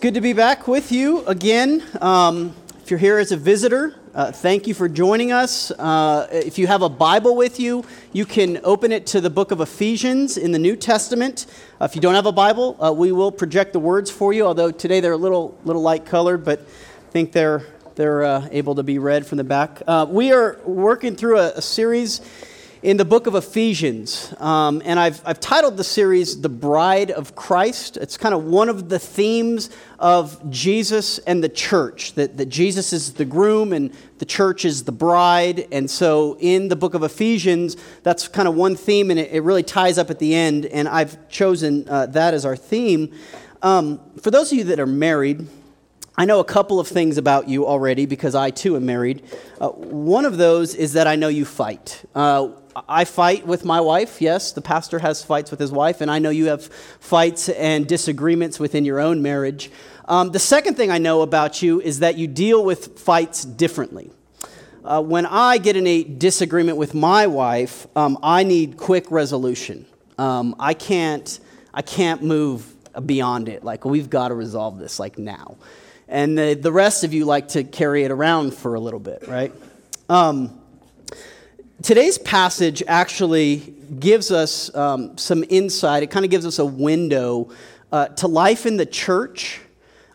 It's good to be back with you again. If you're here as a visitor, thank you for joining us. If you have a Bible with you, you can open it to the Book of Ephesians in the New Testament. If you don't have a Bible, we will project the words for you, although today they're a little light colored, but I think they're able to be read from the back. We are working through a series in the book of Ephesians, and I've titled the series, The Bride of Christ. It's kind of one of the themes of Jesus and the church, that Jesus is the groom and the church is the bride. And so in the book of Ephesians, that's kind of one theme, and it really ties up at the end, and I've chosen that as our theme. For those of you that are married, I know a couple of things about you already because I, too, am married. One of those is that I know you fight. I fight with my wife, yes. The pastor has fights with his wife, and I know you have fights and disagreements within your own marriage. The second thing I know about you is that you deal with fights differently. When I get in a disagreement with my wife, I need quick resolution. I can't move beyond it. Like, we've got to resolve this, like, now. And the rest of you like to carry it around for a little bit, right? Today's passage actually gives us some insight. It kind of gives us a window to life in the church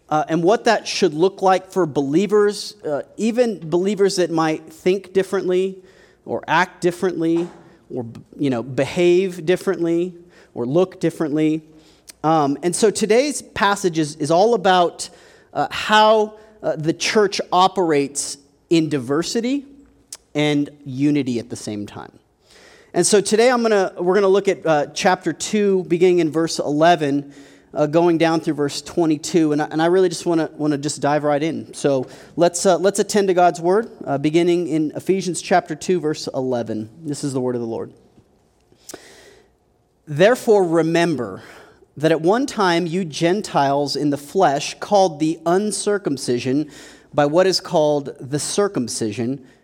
and what that should look like for believers, even believers that might think differently or act differently or, you know, behave differently or look differently. And so today's passage is all about how the church operates in diversity and unity at the same time. And so today we're gonna look at chapter 2, beginning in verse 11, going down through verse 22. And I really just wanna just dive right in. So let's attend to God's word, beginning in Ephesians chapter 2, verse 11. This is the word of the Lord. Therefore remember that at one time you Gentiles in the flesh, called the uncircumcision by what is called the circumcision,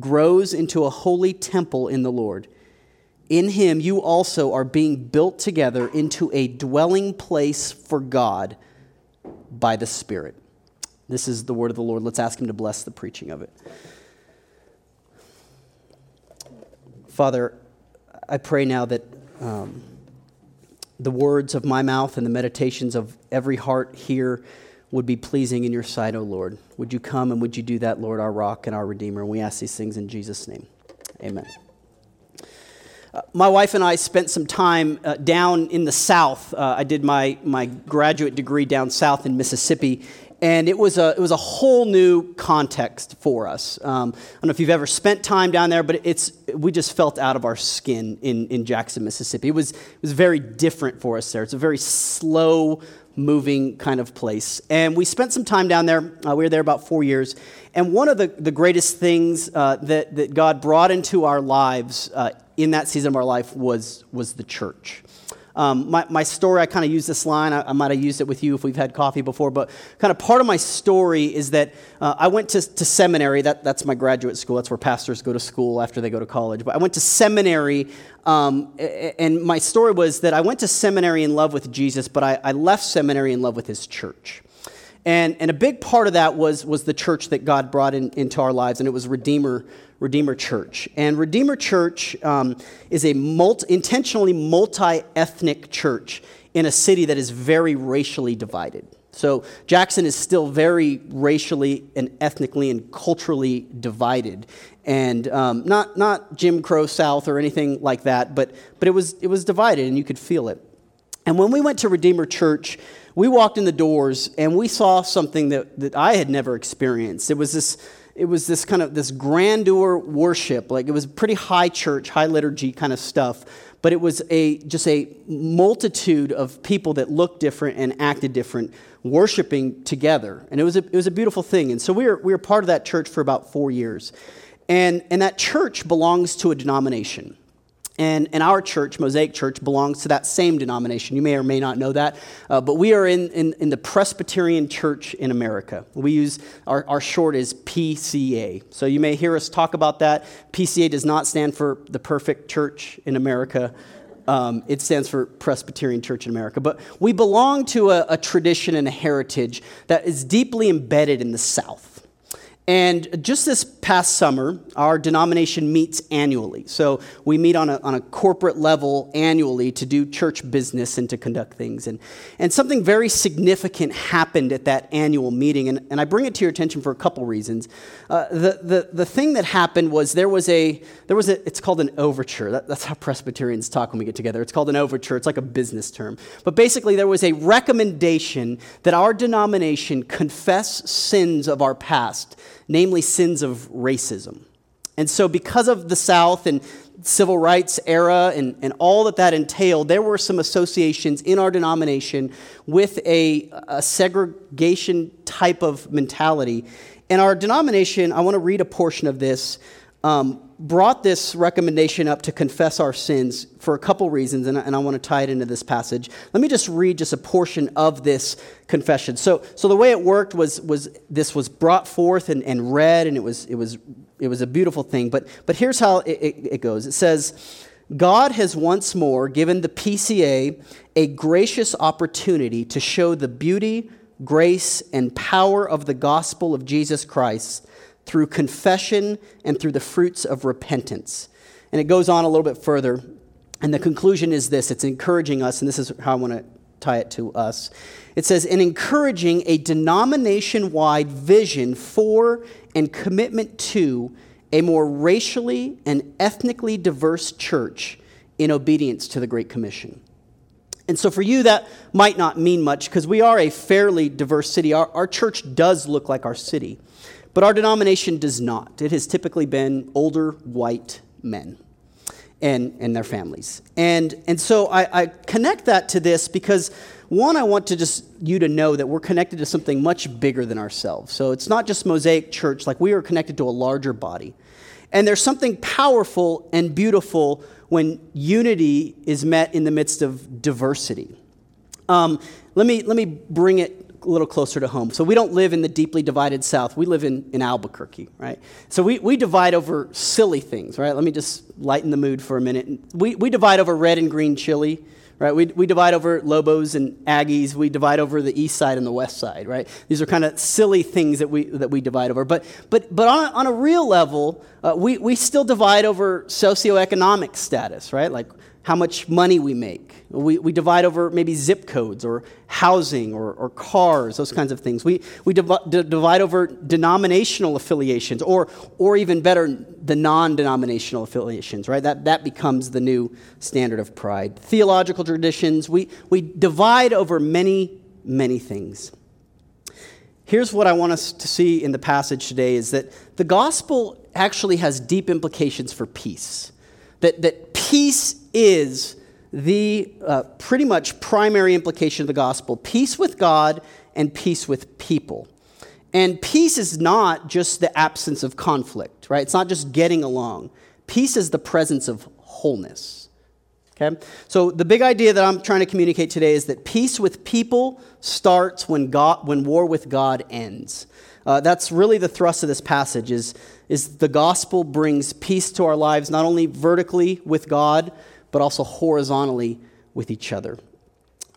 grows into a holy temple in the Lord. In him you also are being built together into a dwelling place for God by the Spirit. This is the word of the Lord. Let's ask him to bless the preaching of it. Father, I pray now that the words of my mouth and the meditations of every heart here would be pleasing in your sight, O Lord. Would you come and would you do that, Lord, our rock and our Redeemer? And we ask these things in Jesus' name. Amen. My wife and I spent some time down in the South. I did my graduate degree down south in Mississippi. And it was a whole new context for us. I don't know if you've ever spent time down there, but we just felt out of our skin in Jackson, Mississippi. It was very different for us there. It's a very slow-moving kind of place. And we spent some time down there. We were there about 4 years. And one of the greatest things that God brought into our lives in that season of our life was the church. My story, I kind of use this line. I might have used it with you if we've had coffee before, but kind of part of my story is that I went to seminary. That's my graduate school. That's where pastors go to school after they go to college. But I went to seminary, and my story was that I went to seminary in love with Jesus, but I left seminary in love with his church. And a big part of that was the church that God brought into our lives, and it was Redeemer Church. And Redeemer Church is a intentionally multi-ethnic church in a city that is very racially divided. So Jackson is still very racially and ethnically and culturally divided, and not Jim Crow South or anything like that, but it was divided, and you could feel it. And when we went to Redeemer Church, we walked in the doors and we saw something that I had never experienced. It was this kind of this grandeur worship. Like, it was pretty high church, high liturgy kind of stuff, but it was just a multitude of people that looked different and acted different, worshiping together. And it was a beautiful thing. And so we were part of that church for about 4 years. And that church belongs to a denomination. And our church, Mosaic Church, belongs to that same denomination. You may or may not know that, but we are in the Presbyterian Church in America. We use, our short is PCA. So you may hear us talk about that. PCA does not stand for the Perfect Church in America. It stands for Presbyterian Church in America. But we belong to a tradition and a heritage that is deeply embedded in the South. And just this past summer, our denomination meets annually. So we meet on a corporate level annually to do church business and to conduct things. And something very significant happened at that annual meeting. And I bring it to your attention for a couple reasons. The thing that happened was there was a it's called an overture. That's how Presbyterians talk when we get together. It's called an overture. It's like a business term. But basically, there was a recommendation that our denomination confess sins of our past, namely sins of racism. And so because of the South and civil rights era and all that entailed, there were some associations in our denomination with a segregation type of mentality. And our denomination, I want to read a portion of this, brought this recommendation up to confess our sins for a couple reasons, and I want to tie it into this passage. Let me just read just a portion of this confession. So the way it worked was this was brought forth and read, and it was a beautiful thing. But here's how it goes. It says, God has once more given the PCA a gracious opportunity to show the beauty, grace, and power of the gospel of Jesus Christ through confession and through the fruits of repentance. And it goes on a little bit further. And the conclusion is this. It's encouraging us, and this is how I want to tie it to us. It says, in encouraging a denomination-wide vision for and commitment to a more racially and ethnically diverse church in obedience to the Great Commission. And so for you, that might not mean much because we are a fairly diverse city. Our church does look like our city. But our denomination does not. It has typically been older white men and their families. And so I connect that to this because, one, I want to just you to know that we're connected to something much bigger than ourselves. So it's not just Mosaic Church. Like, we are connected to a larger body. And there's something powerful and beautiful when unity is met in the midst of diversity. Let me bring it a little closer to home. So we don't live in the deeply divided South. We live in Albuquerque, right? So we divide over silly things, right? Let me just lighten the mood for a minute. We divide over red and green chili, right? We divide over Lobos and Aggies. We divide over the east side and the west side, right? These are kind of silly things that we divide over. But on a real level, we still divide over socioeconomic status, right? Like, how much money we make. We divide over maybe zip codes or housing or cars, those kinds of things. We divide over denominational affiliations or even better, the non-denominational affiliations, right? That becomes the new standard of pride. Theological traditions, we divide over many, many things. Here's what I want us to see in the passage today is that the gospel actually has deep implications for peace. That peace is the pretty much primary implication of the gospel. Peace with God and peace with people. And peace is not just the absence of conflict, right? It's not just getting along. Peace is the presence of wholeness. Okay? So the big idea that I'm trying to communicate today is that peace with people starts when war with God ends. That's really the thrust of this passage is the gospel brings peace to our lives, not only vertically with God, but also horizontally with each other.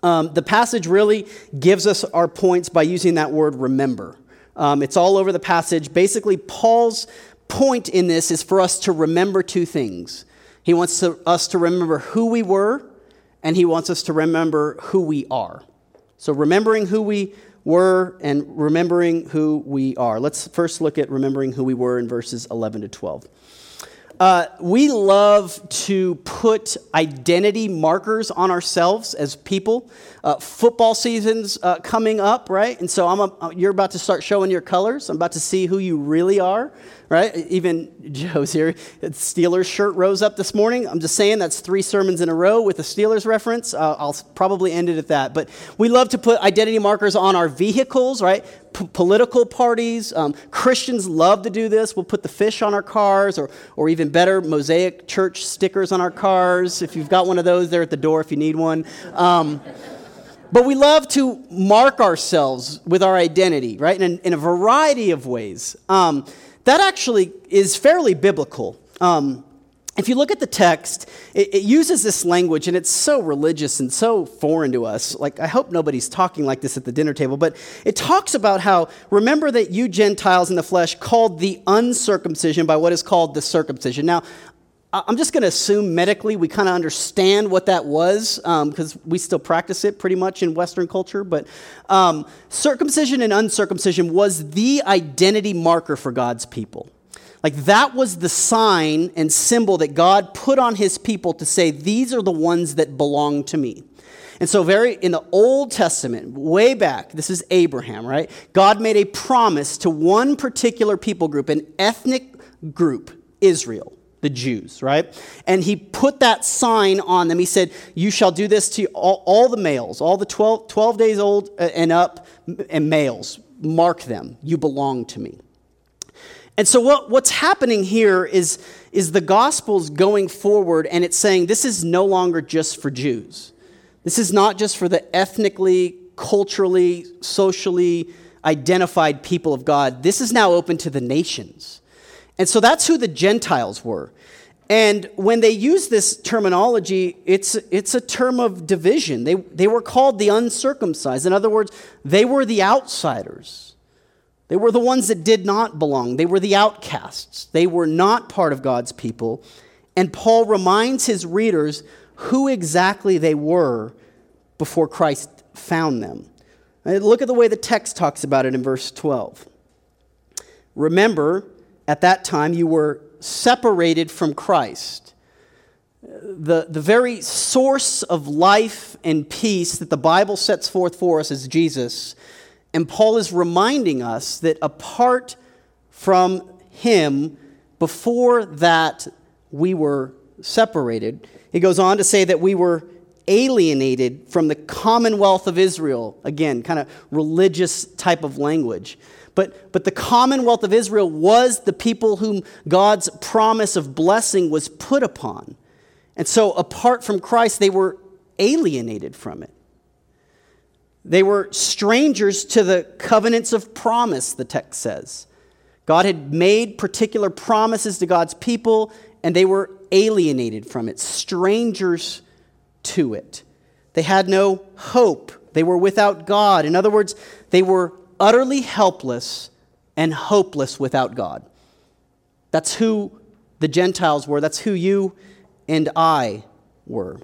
The passage really gives us our points by using that word remember. It's all over the passage. Basically, Paul's point in this is for us to remember two things. He wants us to remember who we were, and he wants us to remember who we are. So remembering who we were and remembering who we are. Let's first look at remembering who we were in verses 11 to 12. We love to put identity markers on ourselves as people. Football season's coming up, right? And so you're about to start showing your colors. I'm about to see who you really are, right? Even Joe's here. Steelers shirt rose up this morning. I'm just saying that's 3 sermons in a row with a Steelers reference. I'll probably end it at that. But we love to put identity markers on our vehicles, right? Political parties. Christians love to do this. We'll put the fish on our cars, or even better, Mosaic Church stickers on our cars. If you've got one of those, they're at the door if you need one. But we love to mark ourselves with our identity, right, in a variety of ways. That actually is fairly biblical. If you look at the text, it uses this language, and it's so religious and so foreign to us. Like, I hope nobody's talking like this at the dinner table, but it talks about how, remember that you Gentiles in the flesh called the uncircumcision by what is called the circumcision. Now, I'm just going to assume medically we kind of understand what that was, because we still practice it pretty much in Western culture, but circumcision and uncircumcision was the identity marker for God's people. Like, that was the sign and symbol that God put on his people to say, these are the ones that belong to me. And so in the Old Testament, way back, this is Abraham, right? God made a promise to one particular people group, an ethnic group, Israel, the Jews, right? And he put that sign on them. He said, you shall do this to all the males, all the 12 days old and up, and males, mark them. You belong to me. And so what's happening here is the gospel's going forward, and it's saying this is no longer just for Jews. This is not just for the ethnically, culturally, socially identified people of God. This is now open to the nations. And so that's who the Gentiles were. And when they use this terminology, it's a term of division. They were called the uncircumcised. In other words, they were the outsiders. They were the ones that did not belong. They were the outcasts. They were not part of God's people. And Paul reminds his readers who exactly they were before Christ found them. And look at the way the text talks about it in verse 12. Remember, at that time you were separated from Christ. The very source of life and peace that the Bible sets forth for us is Jesus. And Paul is reminding us that apart from him, before that, we were separated. He goes on to say that we were alienated from the commonwealth of Israel. Again, kind of religious type of language. But the commonwealth of Israel was the people whom God's promise of blessing was put upon. And so apart from Christ, they were alienated from it. They were strangers to the covenants of promise, the text says. God had made particular promises to God's people, and they were alienated from it, strangers to it. They had no hope. They were without God. In other words, they were utterly helpless and hopeless without God. That's who the Gentiles were. That's who you and I were.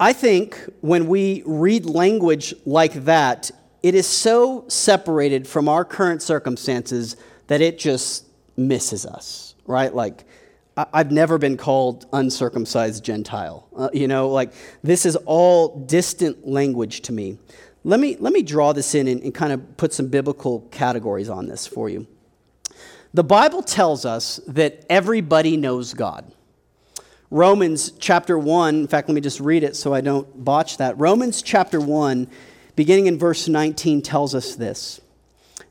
I think when we read language like that, it is so separated from our current circumstances that it just misses us, right? Like, I've never been called uncircumcised Gentile. This is all distant language to me. Let me draw this in and kind of put some biblical categories on this for you. The Bible tells us that everybody knows God. Romans chapter 1, in fact, let me just read it so I don't botch that. Romans chapter 1, beginning in verse 19, tells us this.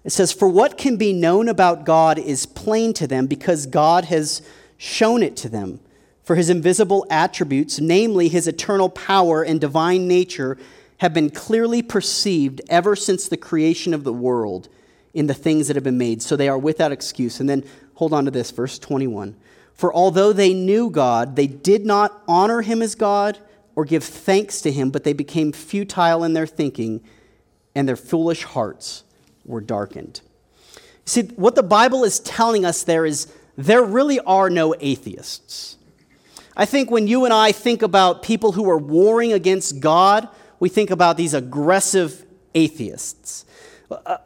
It says, "For what can be known about God is plain to them because God has shown it to them. For his invisible attributes, namely his eternal power and divine nature, have been clearly perceived ever since the creation of the world in the things that have been made. So they are without excuse. And then hold on to this, verse 21. For although they knew God, they did not honor him as God or give thanks to him, but they became futile in their thinking, and their foolish hearts were darkened. See, what the Bible is telling us there is there really are no atheists. I think when you and I think about people who are warring against God, we think about these aggressive atheists.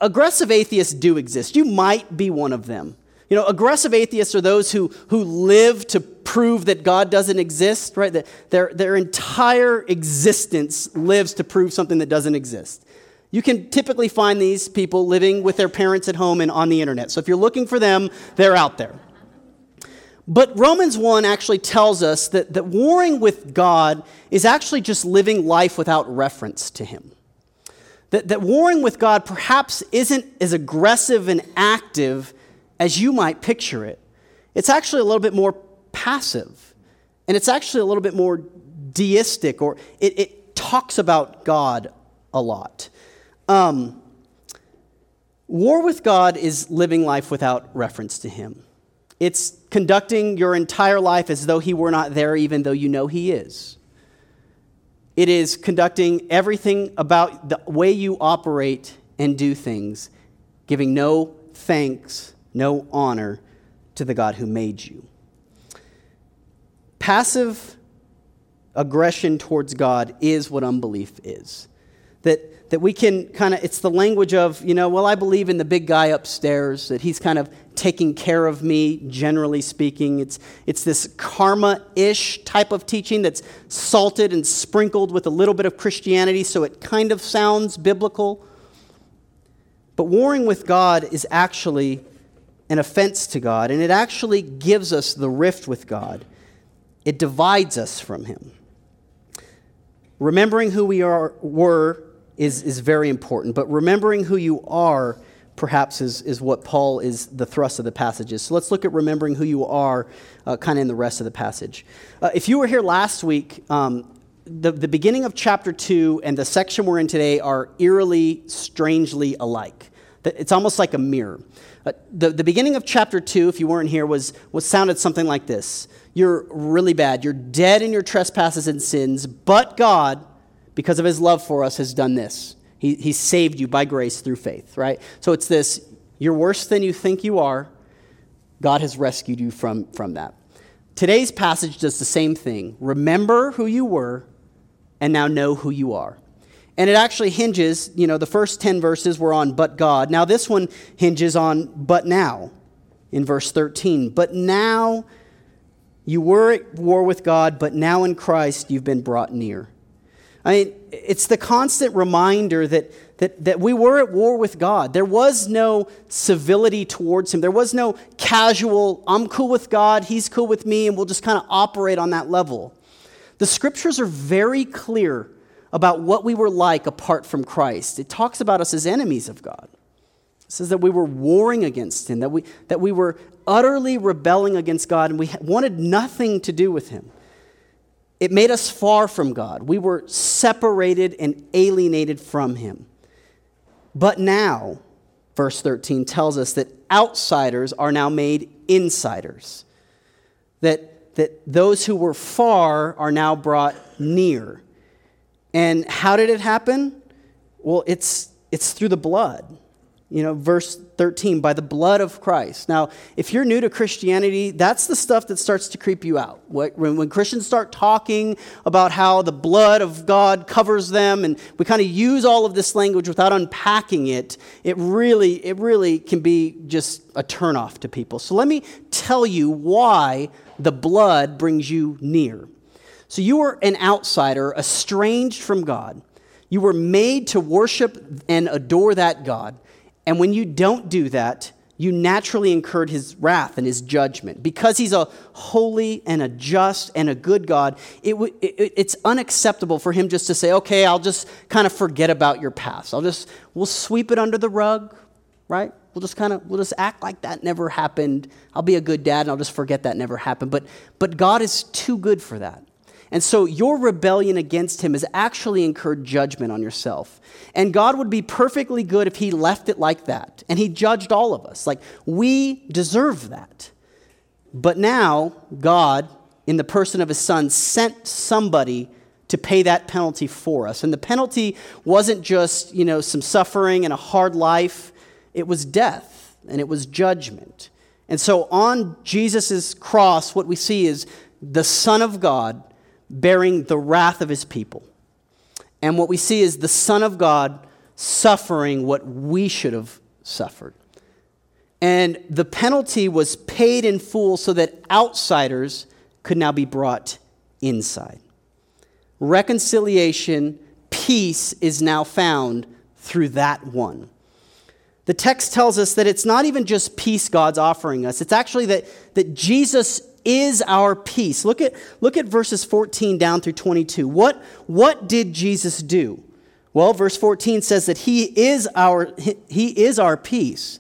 Aggressive atheists do exist. You might be one of them. You know, aggressive atheists are those who live to prove that God doesn't exist, right? That their entire existence lives to prove something that doesn't exist. You can typically find these people living with their parents at home and on the internet. So if you're looking for them, they're out there. But Romans 1 actually tells us that warring with God is actually just living life without reference to him. That warring with God perhaps isn't as aggressive and active as you might picture it. It's actually a little bit more passive. And it's actually a little bit more deistic, or it talks about God a lot. War with God is living life without reference to him. It's conducting your entire life as though he were not there, even though you know he is. It is conducting everything about the way you operate and do things, giving no thanks, no honor to the God who made you. Passive aggression towards God is what unbelief is. That we can kind of, it's the language of, you know, well, I believe in the big guy upstairs, that he's kind of taking care of me, generally speaking. It's this karma-ish type of teaching that's salted and sprinkled with a little bit of Christianity, so it kind of sounds biblical. But warring with God is actually an offense to God, and it actually gives us the rift with God. It divides us from him. Remembering who we were is very important, but remembering who you are perhaps is what Paul is the thrust of the passages. So let's look at remembering who you are kind of in the rest of the passage. If you were here last week, the beginning of chapter 2 and the section we're in today are eerily, strangely alike. It's almost like a mirror. The beginning of chapter 2, if you weren't here, was sounded something like this. You're really bad. You're dead in your trespasses and sins, but God, because of his love for us, has done this. He saved you by grace through faith, right? So it's this, you're worse than you think you are. God has rescued you from that. Today's passage does the same thing. Remember who you were, and now know who you are. And it actually hinges, you know, the first 10 verses were on but God. Now this one hinges on but now in verse 13. But now you were at war with God, but now in Christ you've been brought near. I mean, it's the constant reminder that we were at war with God. There was no civility towards him. There was no casual, I'm cool with God, he's cool with me, and we'll just kind of operate on that level. The scriptures are very clear about what we were like apart from Christ. It talks about us as enemies of God. It says that we were warring against him, that we were utterly rebelling against God, and we wanted nothing to do with him. It made us far from God. We were separated and alienated from him. But now, verse 13 tells us that outsiders are now made insiders. That those who were far are now brought near. And how did it happen? Well, it's through the blood. You know, verse 13, by the blood of Christ. Now, if you're new to Christianity, that's the stuff that starts to creep you out. When Christians start talking about how the blood of God covers them, and we kind of use all of this language without unpacking it, it really can be just a turnoff to people. So let me tell you why the blood brings you near. So you were an outsider, estranged from God. You were made to worship and adore that God. And when you don't do that, you naturally incurred his wrath and his judgment. Because he's a holy and a just and a good God, it's unacceptable for him just to say, okay, I'll just kind of forget about your past. We'll sweep it under the rug, right? We'll just act like that never happened. I'll be a good dad and I'll just forget that never happened. But God is too good for that. And so your rebellion against him has actually incurred judgment on yourself. And God would be perfectly good if he left it like that. And he judged all of us. Like, we deserve that. But now God, in the person of his son, sent somebody to pay that penalty for us. And the penalty wasn't just, some suffering and a hard life. It was death and it was judgment. And so on Jesus' cross, what we see is the Son of God bearing the wrath of his people. And what we see is the Son of God suffering what we should have suffered. And the penalty was paid in full so that outsiders could now be brought inside. Reconciliation, peace is now found through that one. The text tells us that it's not even just peace God's offering us. It's actually that Jesus is our peace. Look at verses 14 down through 22. What did Jesus do? Well, verse 14 says that he is our peace,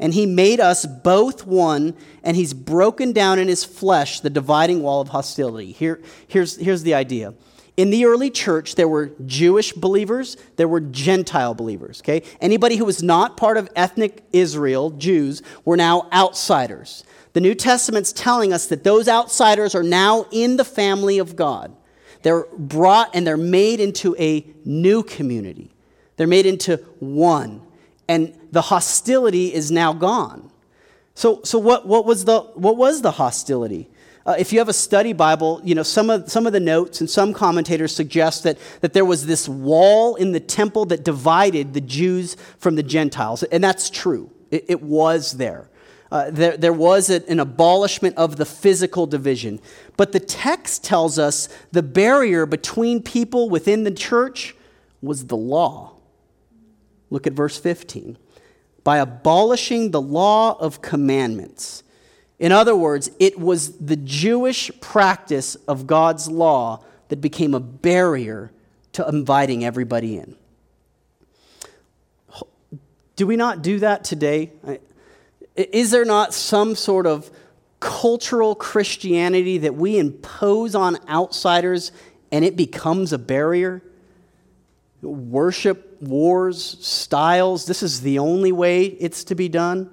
and he made us both one, and he's broken down in his flesh the dividing wall of hostility. Here's the idea. In the early church, there were Jewish believers, there were Gentile believers, okay? Anybody who was not part of ethnic Israel, Jews, were now outsiders. The New Testament's telling us that those outsiders are now in the family of God. They're brought and they're made into a new community. They're made into one. And the hostility is now gone. So what was the hostility? If you have a study Bible, some of the notes and some commentators suggest that there was this wall in the temple that divided the Jews from the Gentiles. And that's true. It was there. There was an abolishment of the physical division. But the text tells us the barrier between people within the church was the law. Look at verse 15. By abolishing the law of commandments. In other words, it was the Jewish practice of God's law that became a barrier to inviting everybody in. Do we not do that today? Is there not some sort of cultural Christianity that we impose on outsiders and it becomes a barrier? Worship, wars, styles, this is the only way it's to be done.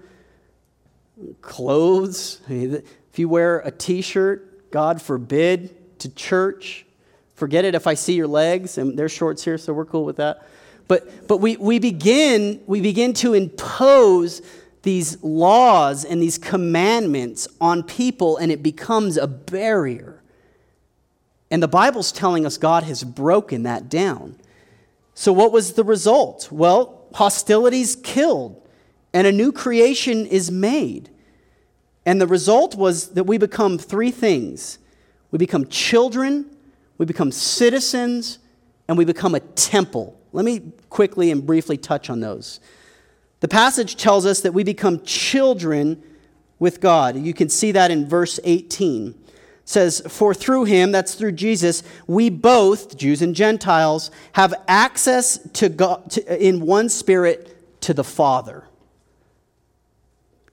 Clothes, if you wear a t-shirt, God forbid, to church, forget it if I see your legs, and there's shorts here, so we're cool with that. But we begin to impose these laws and these commandments on people, and it becomes a barrier. And the Bible's telling us God has broken that down. So what was the result? Well, hostility's killed. And a new creation is made. And the result was that we become three things. We become children, we become citizens, and we become a temple. Let me quickly and briefly touch on those. The passage tells us that we become children with God. You can see that in verse 18. It says, for through him, that's through Jesus, we both, Jews and Gentiles, have access to God in one spirit to the Father.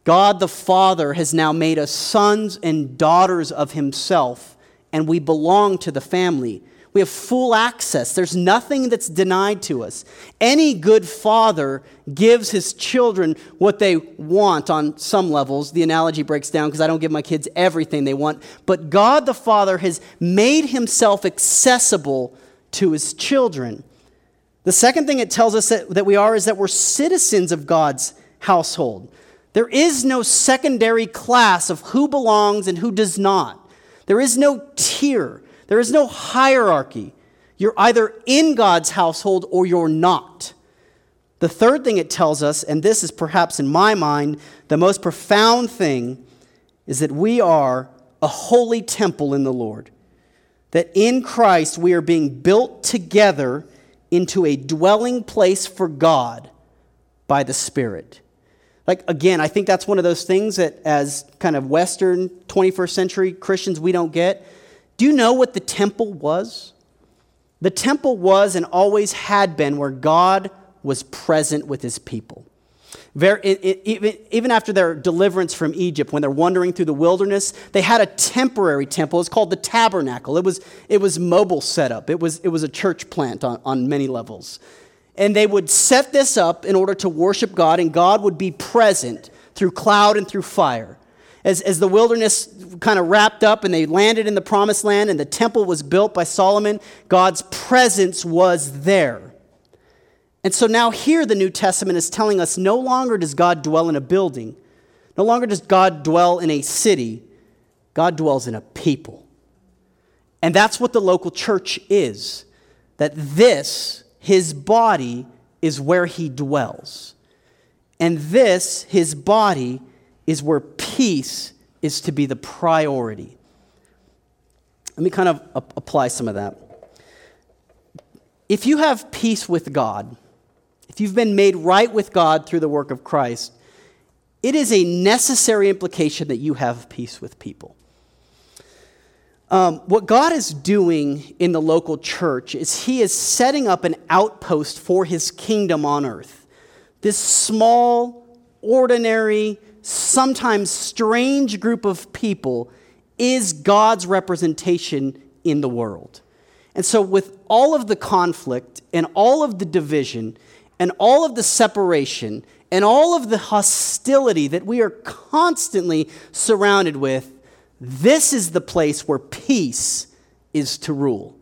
God the Father has now made us sons and daughters of himself, and we belong to the family. We have full access. There's nothing that's denied to us. Any good father gives his children what they want on some levels. The analogy breaks down because I don't give my kids everything they want. But God the Father has made himself accessible to his children. The second thing it tells us that we are is that we're citizens of God's household. There is no secondary class of who belongs and who does not. There is no tier. There is no hierarchy. You're either in God's household or you're not. The third thing it tells us, and this is perhaps in my mind the most profound thing, is that we are a holy temple in the Lord. That in Christ we are being built together into a dwelling place for God by the Spirit. Like, again, I think that's one of those things that as kind of Western 21st century Christians, we don't get. Do you know what the temple was? The temple was and always had been where God was present with his people. Even after their deliverance from Egypt, when they're wandering through the wilderness, they had a temporary temple. It's called the tabernacle. It was mobile setup. It was a church plant on many levels. And they would set this up in order to worship God, and God would be present through cloud and through fire. As the wilderness kind of wrapped up and they landed in the promised land and the temple was built by Solomon, God's presence was there. And so now here the New Testament is telling us no longer does God dwell in a building. No longer does God dwell in a city. God dwells in a people. And that's what the local church is. That this, his body, is where he dwells. And this, his body, is where peace is to be the priority. Let me kind of apply some of that. If you have peace with God, if you've been made right with God through the work of Christ, it is a necessary implication that you have peace with people. What God is doing in the local church is he is setting up an outpost for his kingdom on earth. This small, ordinary, sometimes strange group of people is God's representation in the world. And so with all of the conflict and all of the division and all of the separation and all of the hostility that we are constantly surrounded with, this is the place where peace is to rule.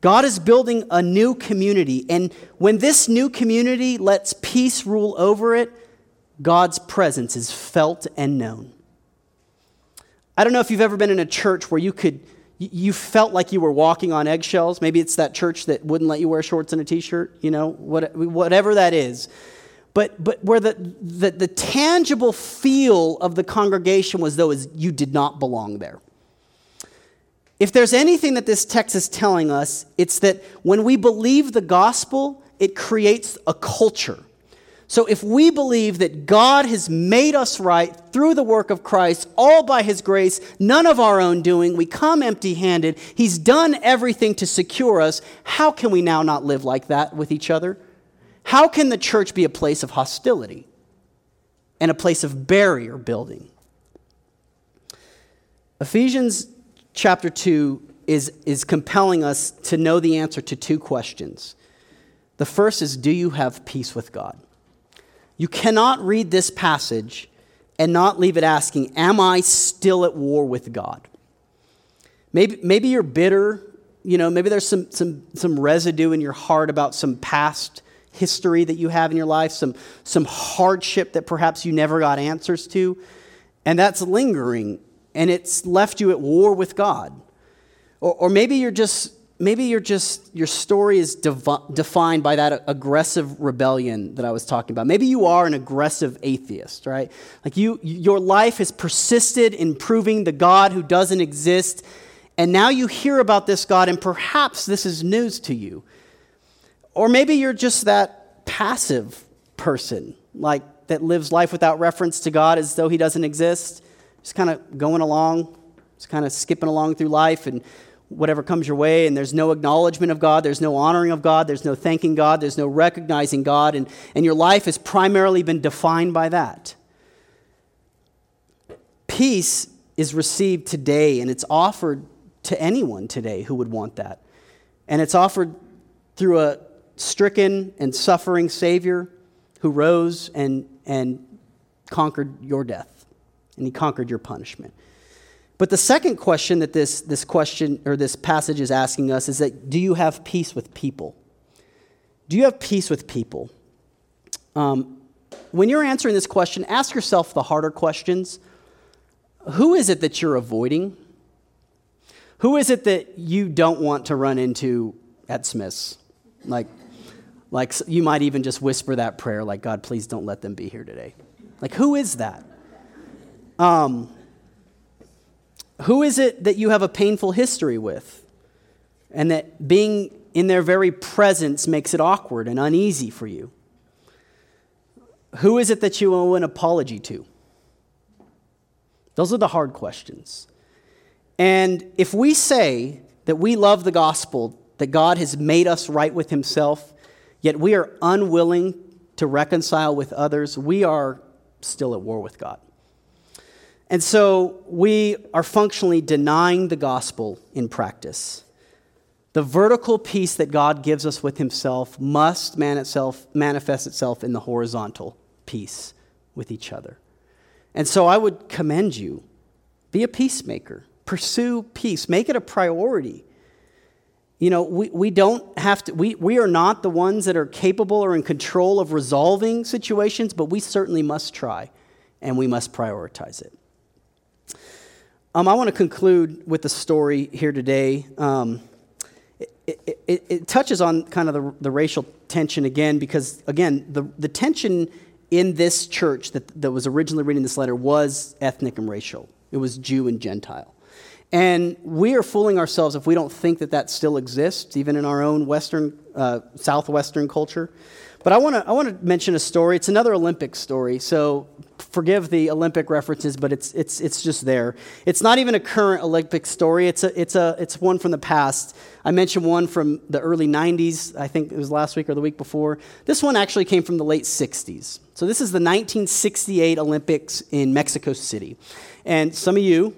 God is building a new community, and when this new community lets peace rule over it, God's presence is felt and known. I don't know if you've ever been in a church where you felt like you were walking on eggshells. Maybe it's that church that wouldn't let you wear shorts and a t-shirt, you know, whatever that is. But where the tangible feel of the congregation was though is you did not belong there. If there's anything that this text is telling us, it's that when we believe the gospel, it creates a culture. So if we believe that God has made us right through the work of Christ, all by his grace, none of our own doing, we come empty-handed, he's done everything to secure us, how can we now not live like that with each other? How can the church be a place of hostility and a place of barrier building? Ephesians chapter 2 is compelling us to know the answer to two questions. The first is, do you have peace with God? You cannot read this passage and not leave it asking, am I still at war with God? Maybe you're bitter, you know, maybe there's some residue in your heart about some past history that you have in your life, some hardship that perhaps you never got answers to, and that's lingering, and it's left you at war with God. Or maybe your story is defined by that aggressive rebellion that I was talking about. Maybe you are an aggressive atheist, right? Like your life has persisted in proving the God who doesn't exist, and now you hear about this God, and perhaps this is news to you. Or maybe you're just that passive person, like that lives life without reference to God as though he doesn't exist, just kind of going along, just kind of skipping along through life, and whatever comes your way, and there's no acknowledgement of God, there's no honoring of God, there's no thanking God, there's no recognizing God, and your life has primarily been defined by that. Peace is received today, and it's offered to anyone today who would want that. And it's offered through a stricken and suffering Savior who rose and conquered your death, and he conquered your punishment. But the second question that this question or this passage is asking us is that, do you have peace with people? Do you have peace with people? When you're answering this question, ask yourself the harder questions. Who is it that you're avoiding? Who is it that you don't want to run into at Smith's? Like you might even just whisper that prayer, like, God, please don't let them be here today. Like, who is that? Who is it that you have a painful history with, and that being in their very presence makes it awkward and uneasy for you? Who is it that you owe an apology to? Those are the hard questions. And if we say that we love the gospel, that God has made us right with himself, yet we are unwilling to reconcile with others, we are still at war with God. And so we are functionally denying the gospel in practice. The vertical peace that God gives us with himself must manifest itself in the horizontal peace with each other. And so I would commend you. Be a peacemaker. Pursue peace. Make it a priority. You know, we don't have to, we are not the ones that are capable or in control of resolving situations, but we certainly must try, and we must prioritize it. I want to conclude with a story here today. It touches on kind of the racial tension again, because, again, the tension in this church that was originally reading this letter was ethnic and racial. It was Jew and Gentile. And we are fooling ourselves if we don't think that still exists, even in our own Western, Southwestern culture. But I want to mention a story. It's another Olympic story, so forgive the Olympic references, but it's just there. It's not even a current Olympic story. It's one from the past. I mentioned one from the early 90s. I think it was last week or the week before. This one actually came from the late 60s. So this is the 1968 Olympics in Mexico City. And some of you,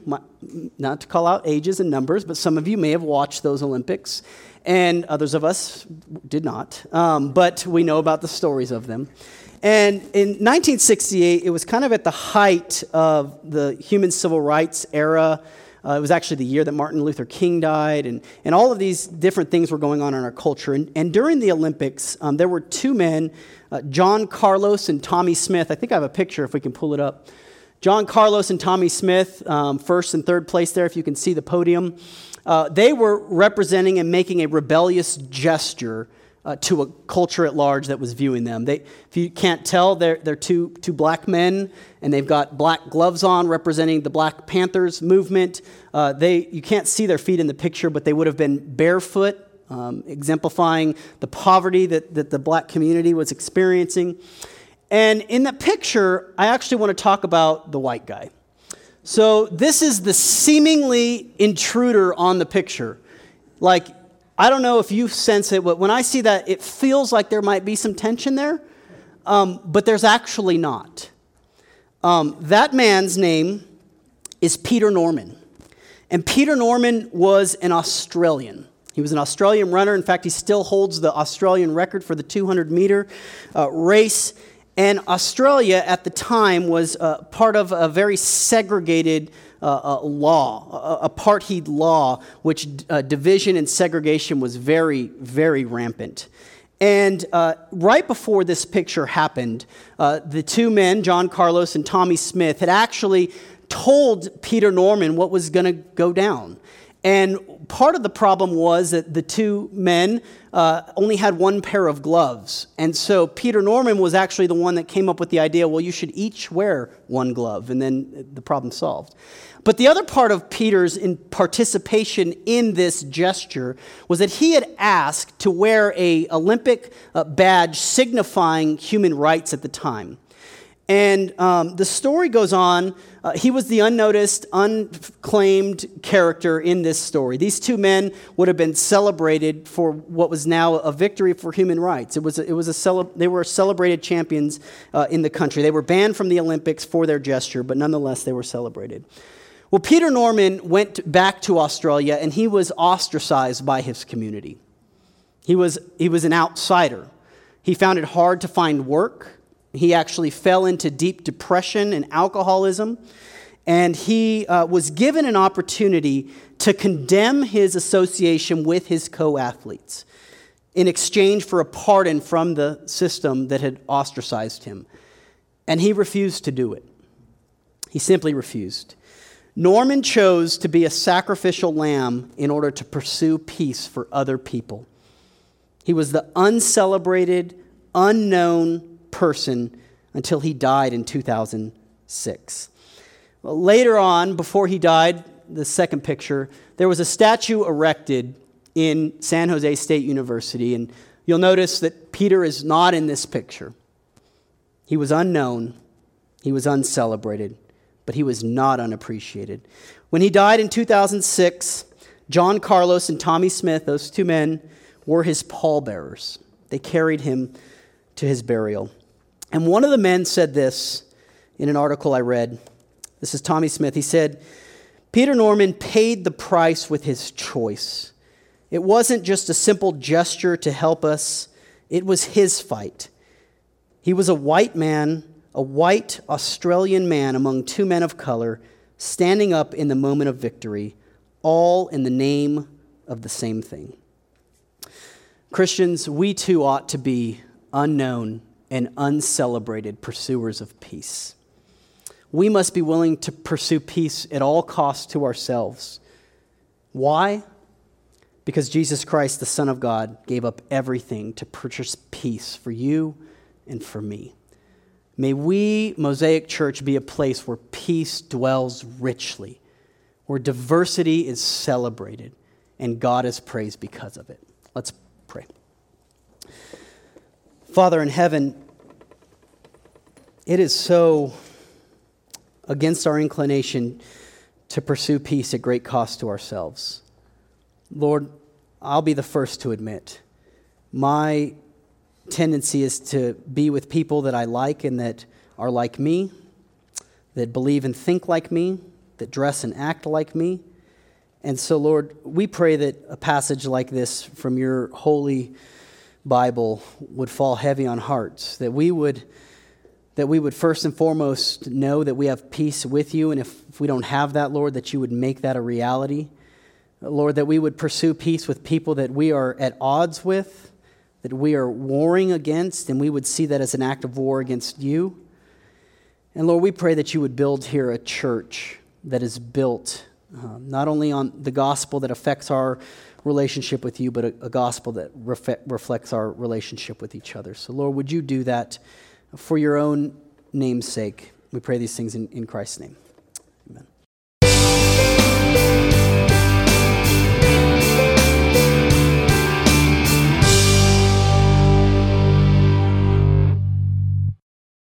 not to call out ages and numbers, but some of you may have watched those Olympics. And others of us did not, but we know about the stories of them. And in 1968, it was kind of at the height of the human civil rights era. It was actually the year that Martin Luther King died, and all of these different things were going on in our culture. And during the Olympics, there were two men, John Carlos and Tommy Smith. I think I have a picture if we can pull it up. John Carlos and Tommy Smith, first and third place there, if you can see the podium. They were representing and making a rebellious gesture to a culture at large that was viewing them. If you can't tell, they're two black men, and they've got black gloves on representing the Black Panthers movement. You can't see their feet in the picture, but they would have been barefoot, exemplifying the poverty that the black community was experiencing. And in the picture, I actually want to talk about the white guy. So this is the seemingly intruder on the picture. Like, I don't know if you sense it, but when I see that, it feels like there might be some tension there, but there's actually not. That man's name is Peter Norman. And Peter Norman was an Australian. He was an Australian runner. In fact, he still holds the Australian record for the 200-meter race. And Australia at the time was part of a very segregated law, apartheid law, which division and segregation was very, very rampant. And right before this picture happened, the two men, John Carlos and Tommy Smith, had actually told Peter Norman what was going to go down. And part of the problem was that the two men only had one pair of gloves. And so Peter Norman was actually the one that came up with the idea, well, you should each wear one glove, and then the problem solved. But the other part of Peter's participation in this gesture was that he had asked to wear an Olympic badge signifying human rights at the time. And the story goes on. He was the unnoticed, unclaimed character in this story. These two men would have been celebrated for what was now a victory for human rights. They were celebrated champions in the country. They were banned from the Olympics for their gesture, but nonetheless, they were celebrated. Well, Peter Norman went back to Australia, and he was ostracized by his community. He was an outsider. He found it hard to find work. He actually fell into deep depression and alcoholism, and he was given an opportunity to condemn his association with his co-athletes in exchange for a pardon from the system that had ostracized him. And he refused to do it. He simply refused. Norman chose to be a sacrificial lamb in order to pursue peace for other people. He was the uncelebrated, unknown person until he died in 2006. Well, later on, before he died, the second picture, there was a statue erected in San Jose State University, and you'll notice that Peter is not in this picture. He was unknown, he was uncelebrated, but he was not unappreciated. When he died in 2006, John Carlos and Tommy Smith, those two men, were his pallbearers. They carried him to his burial. And one of the men said this in an article I read. This is Tommy Smith. He said, Peter Norman paid the price with his choice. It wasn't just a simple gesture to help us. It was his fight. He was a white man, a white Australian man among two men of color, standing up in the moment of victory, all in the name of the same thing. Christians, we too ought to be unknown and uncelebrated pursuers of peace. We must be willing to pursue peace at all costs to ourselves. Why? Because Jesus Christ, the Son of God, gave up everything to purchase peace for you and for me. May we, Mosaic Church, be a place where peace dwells richly, where diversity is celebrated, and God is praised because of it. Let's pray. Father in heaven, it is so against our inclination to pursue peace at great cost to ourselves. Lord, I'll be the first to admit my tendency is to be with people that I like and that are like me, that believe and think like me, that dress and act like me. And so, Lord, we pray that a passage like this from your holy Bible would fall heavy on hearts, that we would first and foremost know that we have peace with you, and if we don't have that, Lord, that you would make that a reality. Lord, that we would pursue peace with people that we are at odds with, that we are warring against, and we would see that as an act of war against you. And Lord, we pray that you would build here a church that is built not only on the gospel that affects our relationship with you, but a gospel that reflects our relationship with each other. So, Lord, would you do that for your own name's sake? We pray these things in Christ's name.